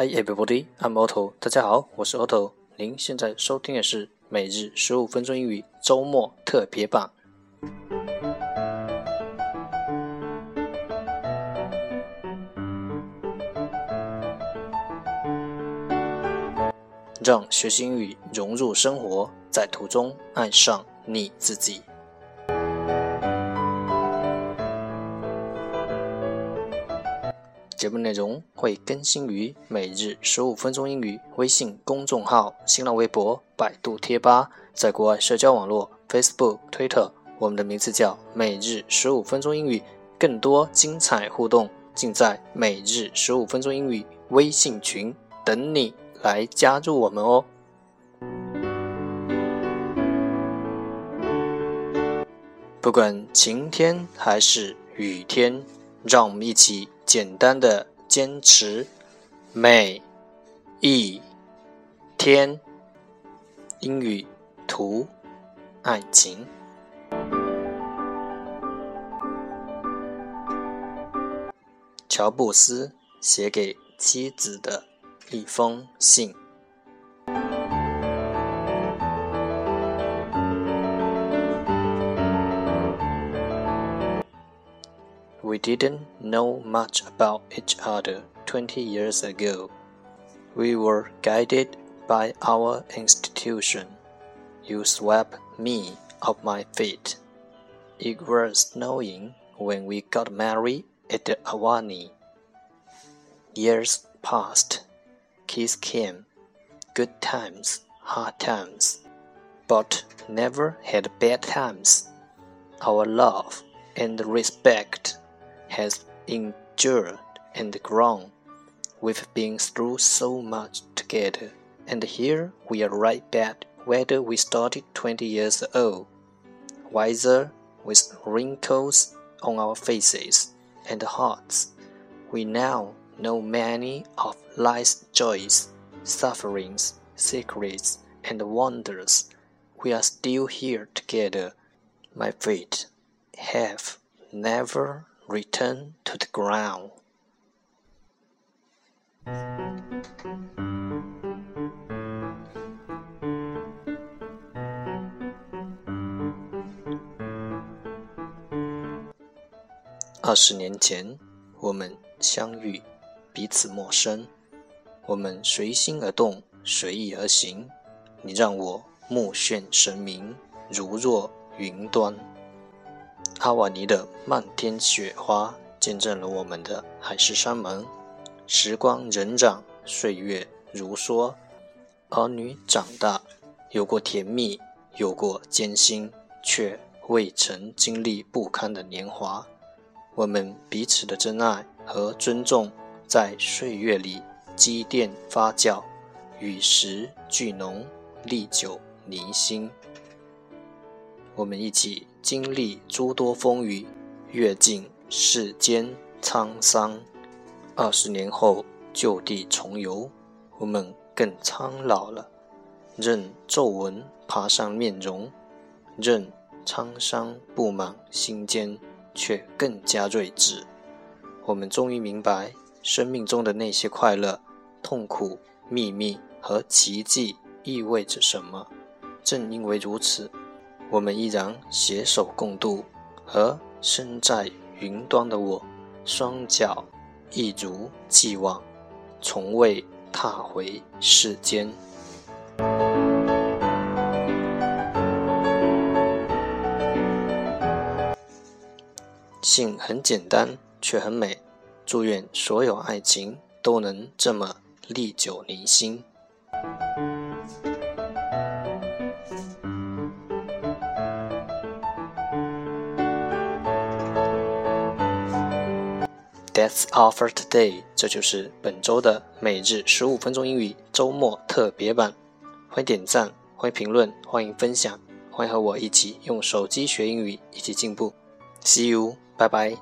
Hi everybody, I'm Otto. 大家好，我是 Otto。您现在收听的是每日15分钟英语周末特别版。让学习英语融入生活，在途中爱上你自己。节目内容会更新于每日15分钟英语微信公众号、新浪微博、百度贴吧，在国外社交网络 Facebook、Twitter， 我们的名字叫每日15分钟英语，更多精彩互动尽在每日15分钟英语微信群，等你来加入我们哦。不管晴天还是雨天，让我们一起简单的坚持每一天。英语图爱情。乔布斯写给妻子的一封信。We didn't know much about each other 20 years ago. We were guided by our institution. You swept me off my feet. It was snowing when we got married at the Awani. Years passed. Kiss came. Good times, hard times. But never had bad times. Our love and respect.Has endured and grown. We've been through so much together, and here we are right back where we started 20 years ago, wiser, with wrinkles on our faces and hearts. We now know many of life's joys, sufferings, secrets, and wonders. We are still here together. My feet have never.Return to the ground. 20年前，我们相遇，彼此陌生。我们随心而动，随意而行。你让我目眩神迷，如若云端。阿瓦尼的漫天雪花见证了我们的海誓山盟，时光荏苒，岁月如梭，儿女长大，有过甜蜜，有过艰辛，却未曾经历不堪的年华。我们彼此的真爱和尊重在岁月里积淀发酵，与时俱浓，历久弥新。我们一起经历诸多风雨，阅尽世间沧桑。20年后就地重游，我们更苍老了，任皱纹爬上面容，任沧桑布满心间，却更加睿智。我们终于明白，生命中的那些快乐、痛苦、秘密和奇迹意味着什么。正因为如此，我们依然携手共度，和身在云端的我，双脚一如既往，从未踏回世间。信很简单，却很美。祝愿所有爱情都能这么历久弥新。That's all for today. 这就是本周的每日15分钟英语周末特别版。欢迎点赞，欢迎评论，欢迎分享，欢迎和我一起用手机学英语，一起进步。See you, 拜拜。